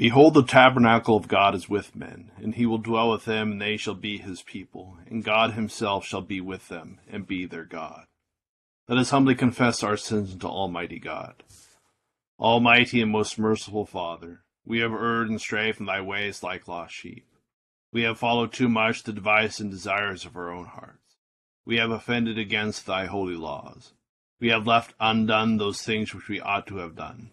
Behold, the tabernacle of God is with men, and he will dwell with them, and they shall be his people, and God himself shall be with them, and be their God. Let us humbly confess our sins unto Almighty God. Almighty and most merciful Father, we have erred and strayed from thy ways like lost sheep. We have followed too much the device and desires of our own hearts. We have offended against thy holy laws. We have left undone those things which we ought to have done.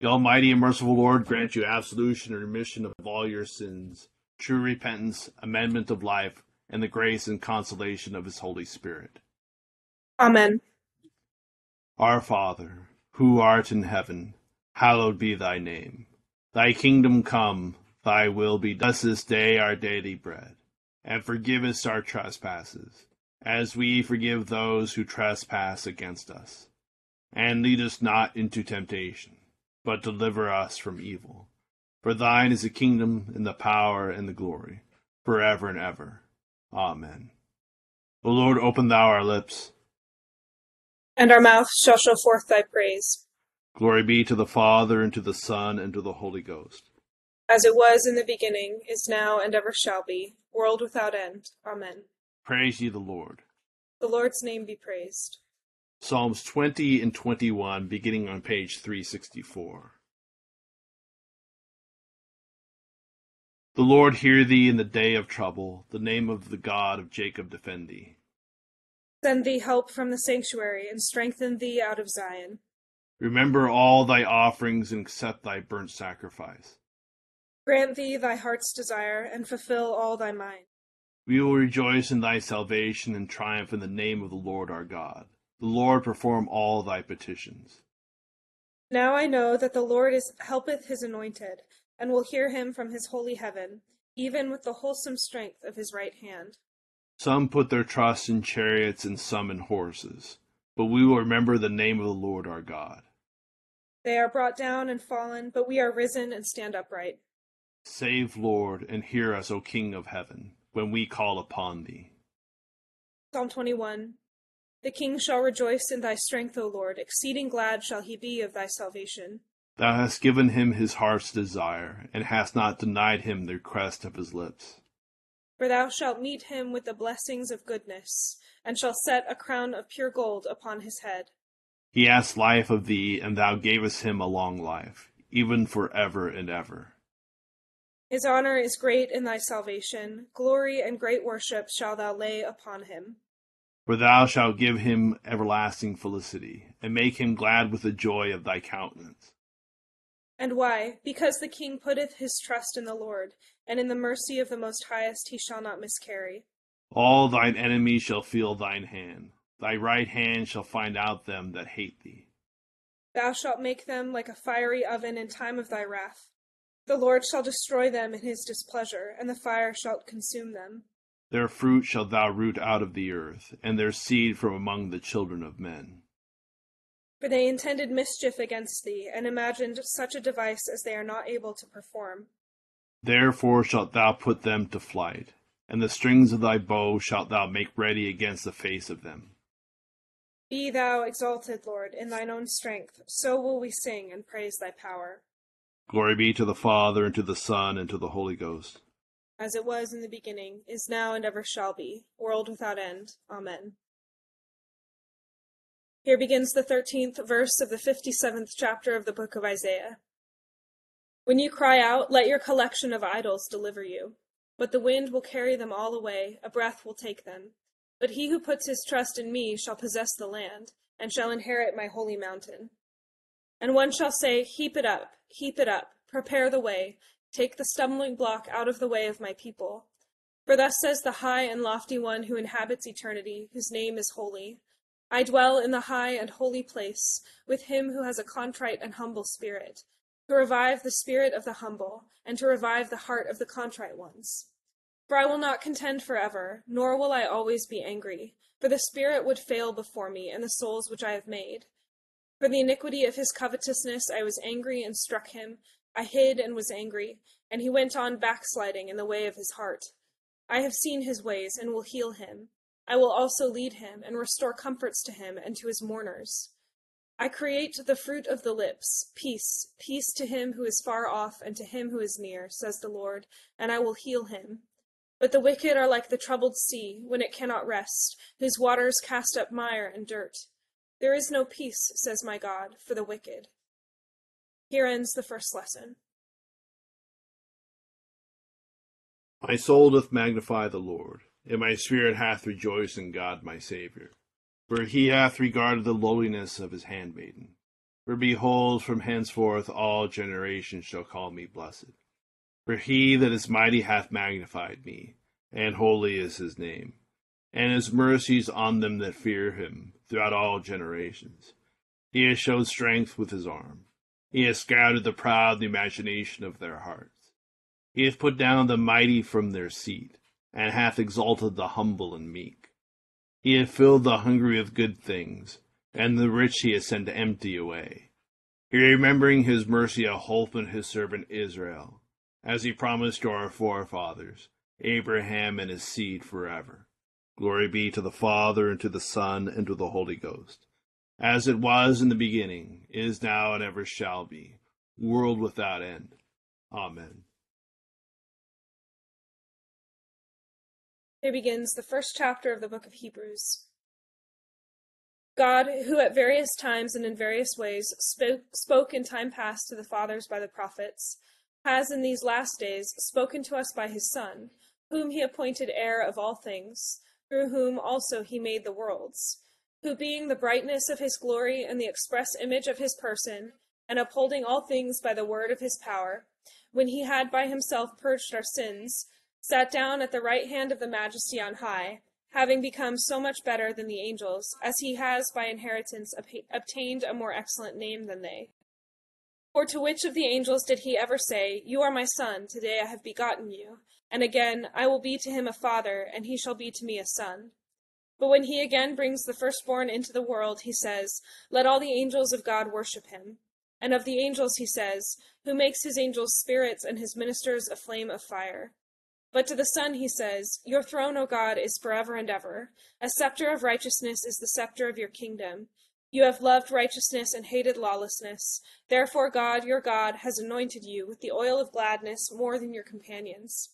The Almighty and merciful Lord grant you absolution and remission of all your sins, true repentance, amendment of life, and the grace and consolation of his Holy Spirit. Amen. Our Father, who art in heaven, hallowed be thy name. Thy kingdom come, thy will be done. Give us this day our daily bread, and forgive us our trespasses, as we forgive those who trespass against us. And lead us not into temptation, but deliver us from evil. For thine is the kingdom, and the power, and the glory, forever and ever. Amen. O Lord, open thou our lips, and our mouth shall show forth thy praise. Glory be to the Father, and to the Son, and to the Holy Ghost. As it was in the beginning, is now, and ever shall be, world without end. Amen. Praise ye the Lord. The Lord's name be praised. Psalms 20 and 21, beginning on page 364. The Lord hear thee in the day of trouble, the name of the God of Jacob defend thee. Send thee help from the sanctuary, and strengthen thee out of Zion. Remember all thy offerings, and accept thy burnt sacrifice. Grant thee thy heart's desire, and fulfill all thy mind. We will rejoice in thy salvation, and triumph in the name of the Lord our God. The Lord perform all thy petitions. Now I know that the Lord helpeth his anointed, and will hear him from his holy heaven, even with the wholesome strength of his right hand. Some put their trust in chariots and some in horses, but we will remember the name of the Lord our God. They are brought down and fallen, but we are risen and stand upright. Save, Lord, and hear us, O King of heaven, when we call upon thee. Psalm 21. The king shall rejoice in thy strength, O Lord, exceeding glad shall he be of thy salvation. Thou hast given him his heart's desire, and hast not denied him the request of his lips. For thou shalt meet him with the blessings of goodness, and shalt set a crown of pure gold upon his head. He asked life of thee, and thou gavest him a long life, even for ever and ever. His honor is great in thy salvation. Glory and great worship shall thou lay upon him. For thou shalt give him everlasting felicity, and make him glad with the joy of thy countenance. And why? Because the king putteth his trust in the Lord, and in the mercy of the Most Highest he shall not miscarry. All thine enemies shall feel thine hand. Thy right hand shall find out them that hate thee. Thou shalt make them like a fiery oven in time of thy wrath. The Lord shall destroy them in his displeasure, and the fire shall consume them. Their fruit shalt thou root out of the earth, and their seed from among the children of men. For they intended mischief against thee, and imagined such a device as they are not able to perform. Therefore shalt thou put them to flight, and the strings of thy bow shalt thou make ready against the face of them. Be thou exalted, Lord, in thine own strength, so will we sing and praise thy power. Glory be to the Father, and to the Son, and to the Holy Ghost. As it was in the beginning, is now, and ever shall be, world without end. Amen. Here begins the 13th verse of the 57th chapter of the book of Isaiah. When you cry out, let your collection of idols deliver you. But the wind will carry them all away, a breath will take them. But he who puts his trust in me shall possess the land, and shall inherit my holy mountain. And one shall say, heap it up, prepare the way, take the stumbling block out of the way of my people. For thus says the high and lofty one who inhabits eternity, whose name is holy. I dwell in the high and holy place, with him who has a contrite and humble spirit, to revive the spirit of the humble, and to revive the heart of the contrite ones. For I will not contend forever, nor will I always be angry, for the spirit would fail before me, and the souls which I have made. For the iniquity of his covetousness I was angry and struck him, I hid and was angry, and he went on backsliding in the way of his heart. I have seen his ways, and will heal him. I will also lead him, and restore comforts to him and to his mourners. I create the fruit of the lips, peace, peace to him who is far off and to him who is near, says the Lord, and I will heal him. But the wicked are like the troubled sea, when it cannot rest, whose waters cast up mire and dirt. There is no peace, says my God, for the wicked. Here ends the first lesson. My soul doth magnify the Lord, and my spirit hath rejoiced in God my Saviour. For he hath regarded the lowliness of his handmaiden. For behold, from henceforth all generations shall call me blessed. For he that is mighty hath magnified me, and holy is his name. And his mercies on them that fear him throughout all generations. He has showed strength with his arm. He has scattered the proud in the imagination of their hearts. He hath put down the mighty from their seat, and hath exalted the humble and meek. He hath filled the hungry with good things, and the rich he hath sent empty away. He remembering his mercy hath upon his servant Israel, as he promised to our forefathers, Abraham and his seed forever. Glory be to the Father, and to the Son, and to the Holy Ghost, as it was in the beginning, is now, and ever shall be, world without end. Amen. Here begins the first chapter of the book of Hebrews. God, who at various times and in various ways spoke in time past to the fathers by the prophets, has in these last days spoken to us by his Son, whom he appointed heir of all things, through whom also he made the worlds, who being the brightness of his glory and the express image of his person, and upholding all things by the word of his power, when he had by himself purged our sins, sat down at the right hand of the Majesty on high, having become so much better than the angels, as he has by inheritance obtained a more excellent name than they. For to which of the angels did he ever say, "You are my son, today I have begotten you," and again, "I will be to him a father, and he shall be to me a son"? But when he again brings the firstborn into the world, he says, "Let all the angels of God worship him." And of the angels he says, "Who makes his angels spirits and his ministers a flame of fire." But to the Son he says, "Your throne, O God, is forever and ever. A scepter of righteousness is the scepter of your kingdom. You have loved righteousness and hated lawlessness. Therefore God, your God, has anointed you with the oil of gladness more than your companions.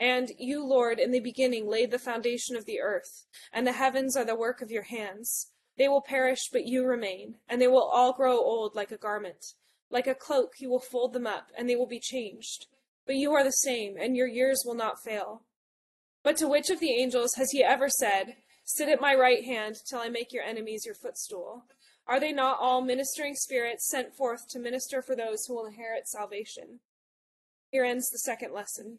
And you, Lord, in the beginning laid the foundation of the earth, and the heavens are the work of your hands. They will perish, but you remain, and they will all grow old like a garment. Like a cloak you will fold them up, and they will be changed. But you are the same, and your years will not fail." But to which of the angels has he ever said, "Sit at my right hand till I make your enemies your footstool"? Are they not all ministering spirits sent forth to minister for those who will inherit salvation? Here ends the second lesson.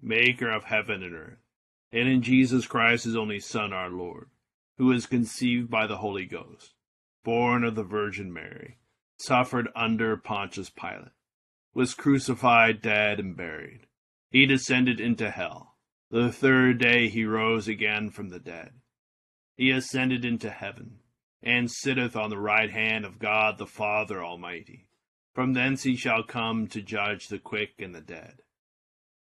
maker of heaven and earth, and in Jesus Christ, his only Son, our Lord, who was conceived by the Holy Ghost, born of the Virgin Mary, suffered under Pontius Pilate, was crucified, dead, and buried. He descended into hell. The third day he rose again from the dead. He ascended into heaven, and sitteth on the right hand of God the Father Almighty. From thence he shall come to judge the quick and the dead.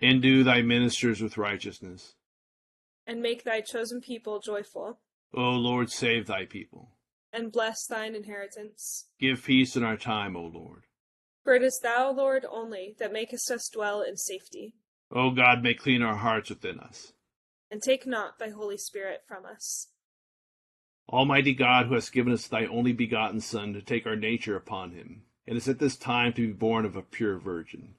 And do thy ministers with righteousness. And make thy chosen people joyful. O Lord, save thy people. And bless thine inheritance. Give peace in our time, O Lord. For it is thou, Lord, only, that makest us dwell in safety. O God, make clean our hearts within us. And take not thy Holy Spirit from us. Almighty God, who hast given us thy only begotten Son to take our nature upon him, and is at this time to be born of a pure virgin,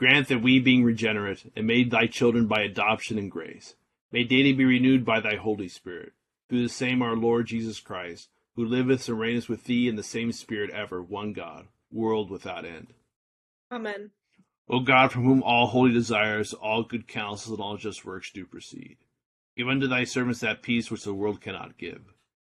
grant that we, being regenerate, and made thy children by adoption and grace, may daily be renewed by thy Holy Spirit, through the same our Lord Jesus Christ, who liveth and reigneth with thee in the same Spirit ever, one God, world without end. Amen. O God, from whom all holy desires, all good counsels, and all just works do proceed, give unto thy servants that peace which the world cannot give,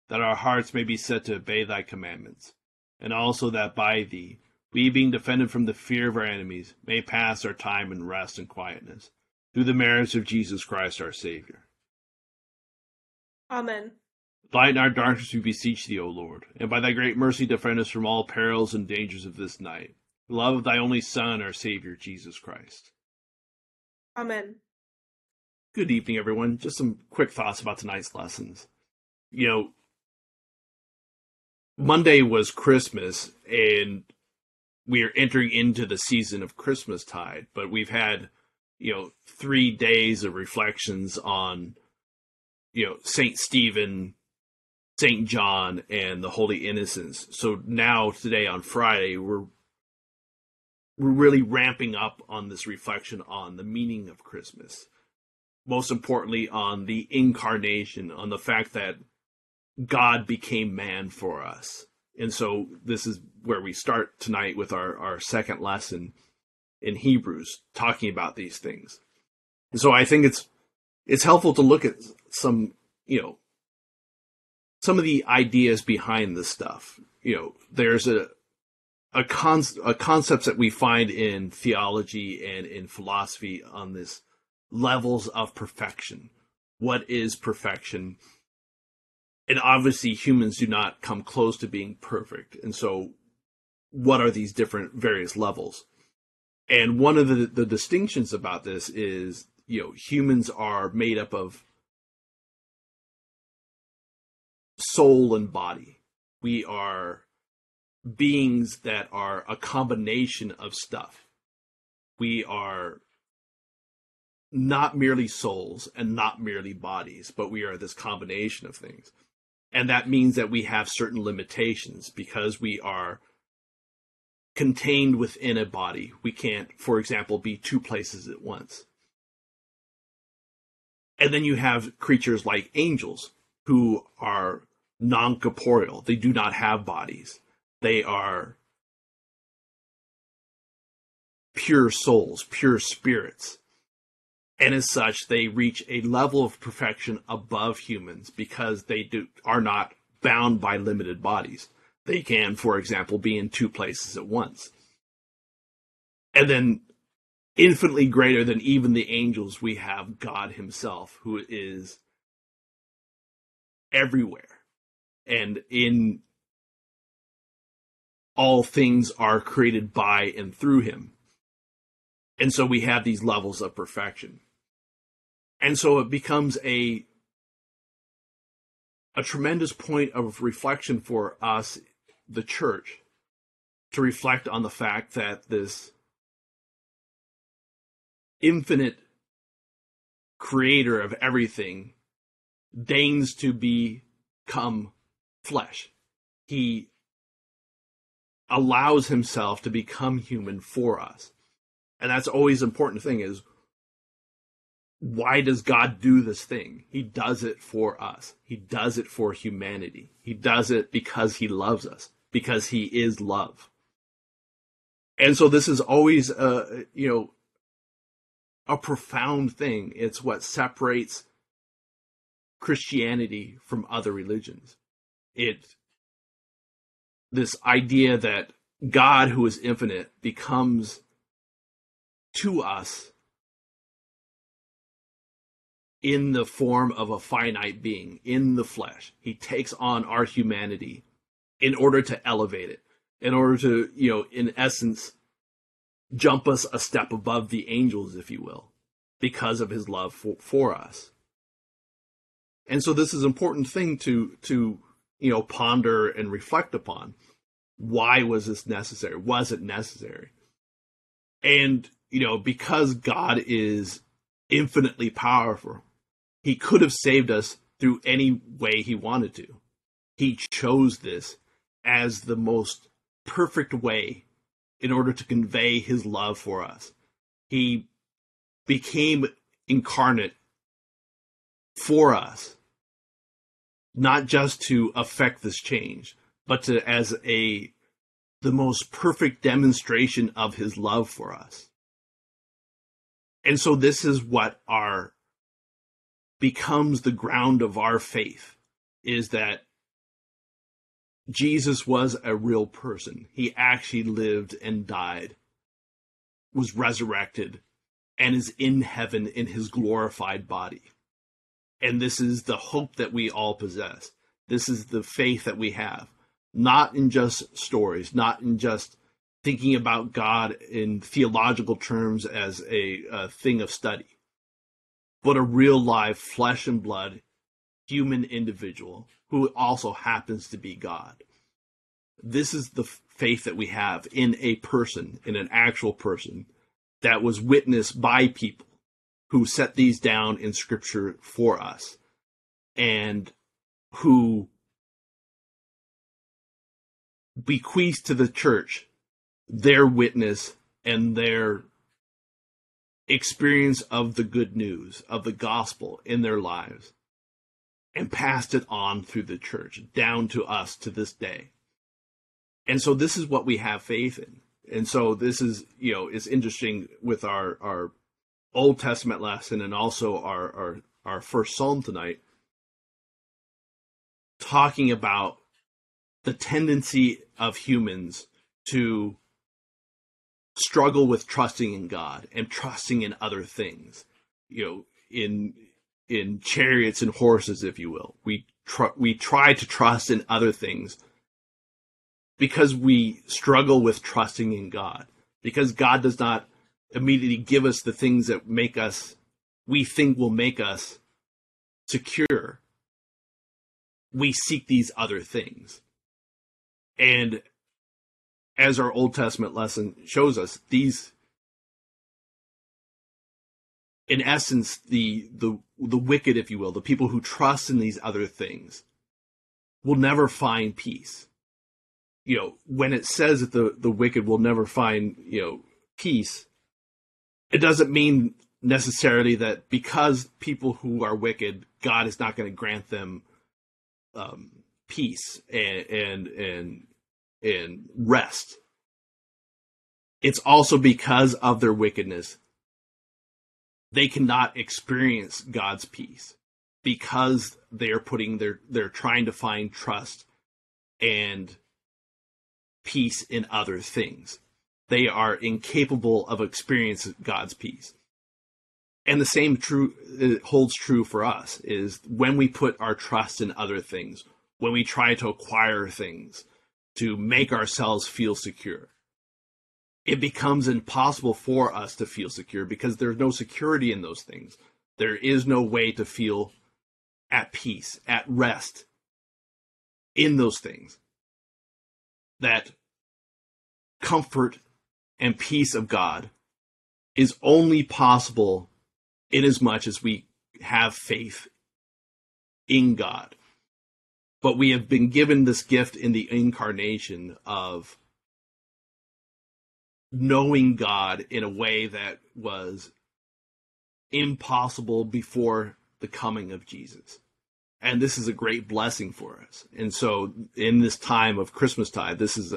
that our hearts may be set to obey thy commandments, and also that by thee, we, being defended from the fear of our enemies, may pass our time in rest and quietness, through the merits of Jesus Christ our Savior. Amen. Lighten our darkness, we beseech thee, O Lord, and by thy great mercy defend us from all perils and dangers of this night. The love of thy only Son, our Savior, Jesus Christ. Amen. Good evening, everyone. Just some quick thoughts about tonight's lessons. You know, Monday was Christmas, and we are entering into the season of Christmastide, but we've had, 3 days of reflections on, St. Stephen, St. John, and the Holy Innocents. So now, today on Friday, we're really ramping up on this reflection on the meaning of Christmas. Most importantly, on the incarnation, on the fact that God became man for us. And so this is where we start tonight with our second lesson in Hebrews, talking about these things. And so I think it's helpful to look at some of the ideas behind this stuff. There's a concept that we find in theology and in philosophy on this levels of perfection. What is perfection? And obviously humans do not come close to being perfect. And so what are these different various levels? And one of the distinctions about this is, humans are made up of soul and body. We are beings that are a combination of stuff. We are not merely souls and not merely bodies, but we are this combination of things. And that means that we have certain limitations because we are contained within a body. We can't, for example, be two places at once. And then you have creatures like angels who are non-corporeal. They do not have bodies. They are pure souls, pure spirits. And as such, they reach a level of perfection above humans because they are not bound by limited bodies. They can, for example, be in two places at once. And then, infinitely greater than even the angels, we have God himself, who is everywhere. And in all things are created by and through him. And so we have these levels of perfection. And so it becomes a tremendous point of reflection for us, the church, to reflect on the fact that this infinite creator of everything deigns to become flesh. He allows himself to become human for us. And that's always an important thing is, why does God do this thing? He does it for us. He does it for humanity. He does it because he loves us, because he is love. And so this is always, a profound thing. It's what separates Christianity from other religions. It's this idea that God, who is infinite, becomes to us in the form of a finite being, in the flesh. He takes on our humanity in order to elevate it, in order to, in essence, jump us a step above the angels, if you will, because of his love for us. And so this is an important thing to ponder and reflect upon. Why was this necessary? Was it necessary? And, because God is infinitely powerful, he could have saved us through any way he wanted to. He chose this as the most perfect way in order to convey his love for us. He became incarnate for us, not just to affect this change, but as the most perfect demonstration of his love for us. And so this is what becomes the ground of our faith, is that Jesus was a real person. He actually lived and died, was resurrected, and is in heaven in his glorified body. And this is the hope that we all possess. This is the faith that we have, not in just stories, not in just thinking about God in theological terms as a thing of study, but a real live flesh and blood human individual who also happens to be God. This is the faith that we have in a person, in an actual person, that was witnessed by people who set these down in Scripture for us and who bequeathed to the church their witness and their experience of the good news, of the gospel in their lives, and passed it on through the church down to us to this day. And so this is what we have faith in. And so this is, it's interesting with our Old Testament lesson and also our first Psalm tonight, talking about the tendency of humans to struggle with trusting in God and trusting in other things, in chariots and horses, if you will. We try to trust in other things because we struggle with trusting in God, because God does not immediately give us the things that we think will make us secure. We seek these other things. And as our Old Testament lesson shows us, these, in essence, the wicked, if you will, the people who trust in these other things, will never find peace. When it says that the wicked will never find, peace, it doesn't mean necessarily that because people who are wicked, God is not going to grant them peace and rest. It's also because of their wickedness, they cannot experience God's peace, because they are they're trying to find trust and peace in other things. They are incapable of experiencing God's peace. And the same holds true for us, is when we put our trust in other things, when we try to acquire things to make ourselves feel secure, it becomes impossible for us to feel secure because there's no security in those things. There is no way to feel at peace, at rest in those things. That comfort and peace of God is only possible in as much as we have faith in God. But we have been given this gift in the incarnation of knowing God in a way that was impossible before the coming of Jesus. And this is a great blessing for us. And so in this time of Christmastide, this is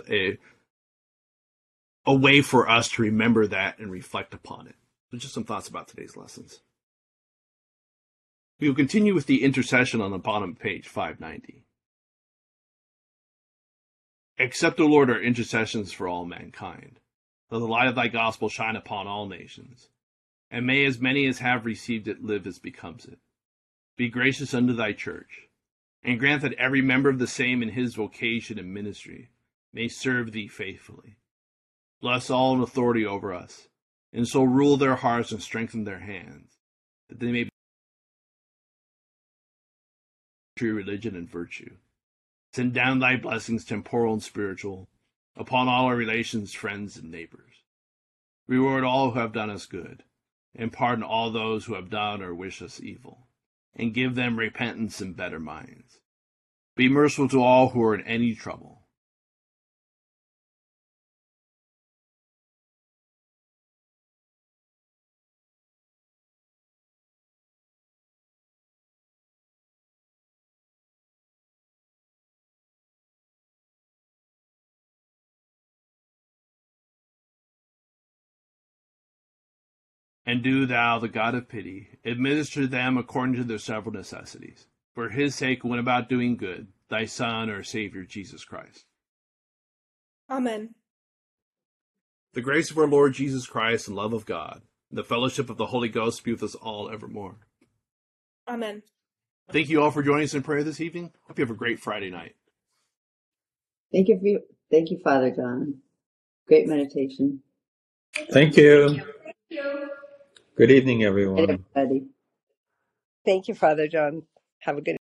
a way for us to remember that and reflect upon it. So just some thoughts about today's lessons. We will continue with the intercession on the bottom of page 590. Accept, O Lord, our intercessions for all mankind. Let the light of thy gospel shine upon all nations, and may as many as have received it live as becomes it. Be gracious unto thy church, and grant that every member of the same in his vocation and ministry may serve thee faithfully, Bless all in authority over us, and so rule their hearts and strengthen their hands, that they may be true religion and virtue. Send down thy blessings, temporal and spiritual, upon all our relations, friends, and neighbors. Reward all who have done us good, and pardon all those who have done or wish us evil, and give them repentance and better minds. Be merciful to all who are in any trouble. And do thou, the God of pity, administer them according to their several necessities. For his sake, when about doing good, thy Son, our Savior, Jesus Christ. Amen. The grace of our Lord Jesus Christ and love of God, and the fellowship of the Holy Ghost be with us all evermore. Amen. Thank you all for joining us in prayer this evening. Hope you have a great Friday night. Thank you, Father John. Great meditation. Thank you. Thank you. Good evening, everyone. Everybody. Thank you, Father John. Have a good evening.